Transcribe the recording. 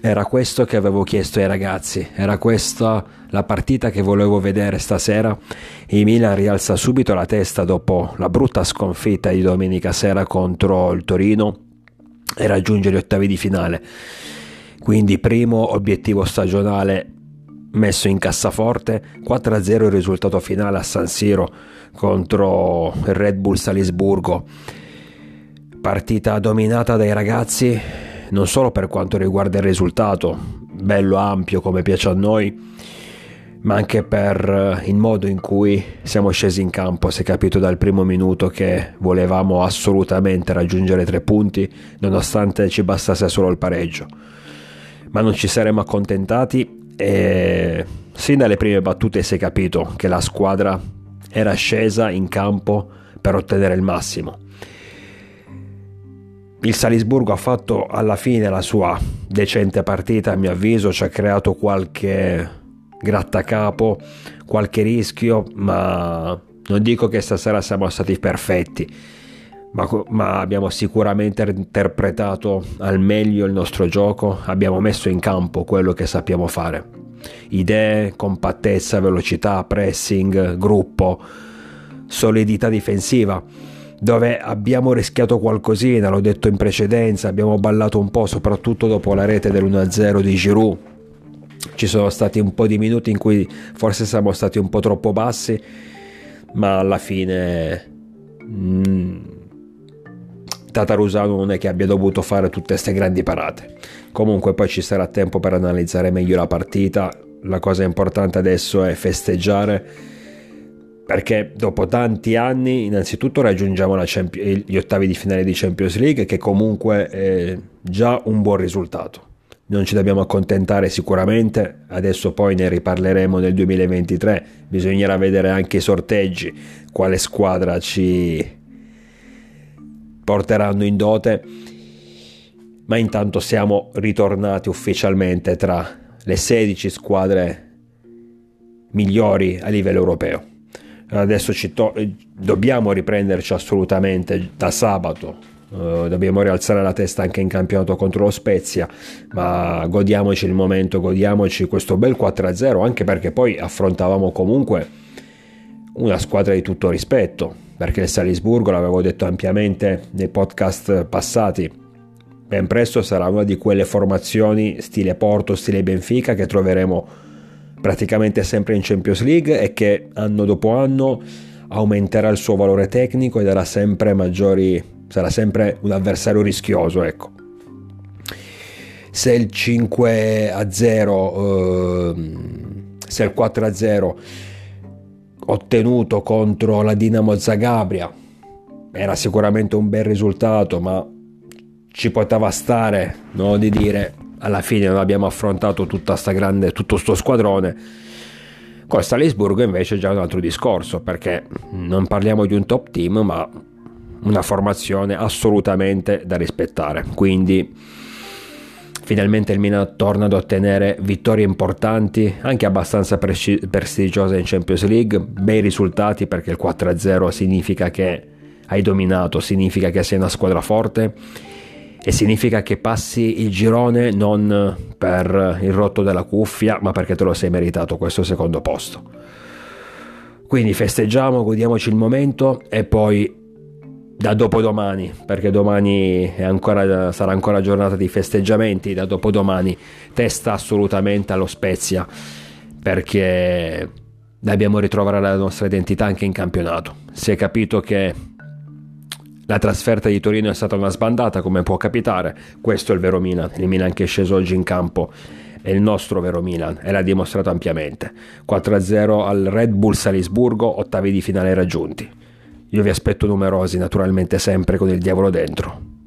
Era questo che avevo chiesto ai ragazzi, era questa la partita che volevo vedere stasera. Il Milan rialza subito la testa dopo la brutta sconfitta di domenica sera contro il Torino e raggiunge gli ottavi di finale. Quindi primo obiettivo stagionale messo in cassaforte. 4-0 il risultato finale a San Siro contro il Red Bull Salisburgo. Partita dominata dai ragazzi non solo per quanto riguarda il risultato, bello ampio come piace a noi, ma anche per il modo in cui siamo scesi in campo. Si è capito dal primo minuto che volevamo assolutamente raggiungere 3 punti, nonostante ci bastasse solo il pareggio, ma non ci saremmo accontentati e sin dalle prime battute si è capito che la squadra era scesa in campo per ottenere il massimo. Il Salisburgo ha fatto alla fine la sua decente partita, a mio avviso, ci ha creato qualche grattacapo, qualche rischio, ma non dico che stasera siamo stati perfetti, ma abbiamo sicuramente interpretato al meglio il nostro gioco, abbiamo messo in campo quello che sappiamo fare: idee, compattezza, velocità, pressing, gruppo, solidità difensiva. Dove abbiamo rischiato qualcosina, l'ho detto in precedenza, abbiamo ballato un po', soprattutto dopo la rete dell'1-0 di Giroud. Ci sono stati un po' di minuti in cui forse siamo stati un po' troppo bassi, ma alla fine Tatarusanu non è che abbia dovuto fare tutte queste grandi parate. Comunque poi ci sarà tempo per analizzare meglio la partita. La cosa importante adesso è festeggiare, perché dopo tanti anni innanzitutto raggiungiamo gli ottavi di finale di Champions League, che comunque è già un buon risultato. Non ci dobbiamo accontentare sicuramente, adesso poi ne riparleremo nel 2023, bisognerà vedere anche i sorteggi, quale squadra ci porteranno in dote, ma intanto siamo ritornati ufficialmente tra le 16 squadre migliori a livello europeo. Adesso dobbiamo riprenderci assolutamente da sabato, dobbiamo rialzare la testa anche in campionato contro lo Spezia, ma godiamoci il momento, godiamoci questo bel 4-0, anche perché poi affrontavamo comunque una squadra di tutto rispetto, perché il Salisburgo, l'avevo detto ampiamente nei podcast passati, ben presto sarà una di quelle formazioni stile Porto, stile Benfica che troveremo praticamente sempre in Champions League e che anno dopo anno aumenterà il suo valore tecnico e darà sempre maggiori, sarà sempre un avversario rischioso, ecco. Se il 5-0 se il 4-0 ottenuto contro la Dinamo Zagabria era sicuramente un bel risultato, ma ci poteva stare, no, di dire alla fine non abbiamo affrontato tutta sta grande, tutto sto squadrone. Col Salisburgo invece è già un altro discorso, perché non parliamo di un top team, ma una formazione assolutamente da rispettare. Quindi finalmente il Milan torna ad ottenere vittorie importanti, anche abbastanza prestigiose in Champions League, bei risultati, perché il 4-0 significa che hai dominato, significa che sei una squadra forte e significa che passi il girone non per il rotto della cuffia, ma perché te lo sei meritato questo secondo posto. Quindi festeggiamo, godiamoci il momento e poi da dopodomani, perché domani sarà ancora giornata di festeggiamenti, da dopodomani testa assolutamente allo Spezia, perché dobbiamo ritrovare la nostra identità anche in campionato. Si è capito che la trasferta di Torino è stata una sbandata, come può capitare. Questo è il vero Milan, il Milan che è sceso oggi in campo è il nostro vero Milan e l'ha dimostrato ampiamente. 4-0 al Red Bull Salisburgo, ottavi di finale raggiunti. Io vi aspetto numerosi, naturalmente sempre con il diavolo dentro.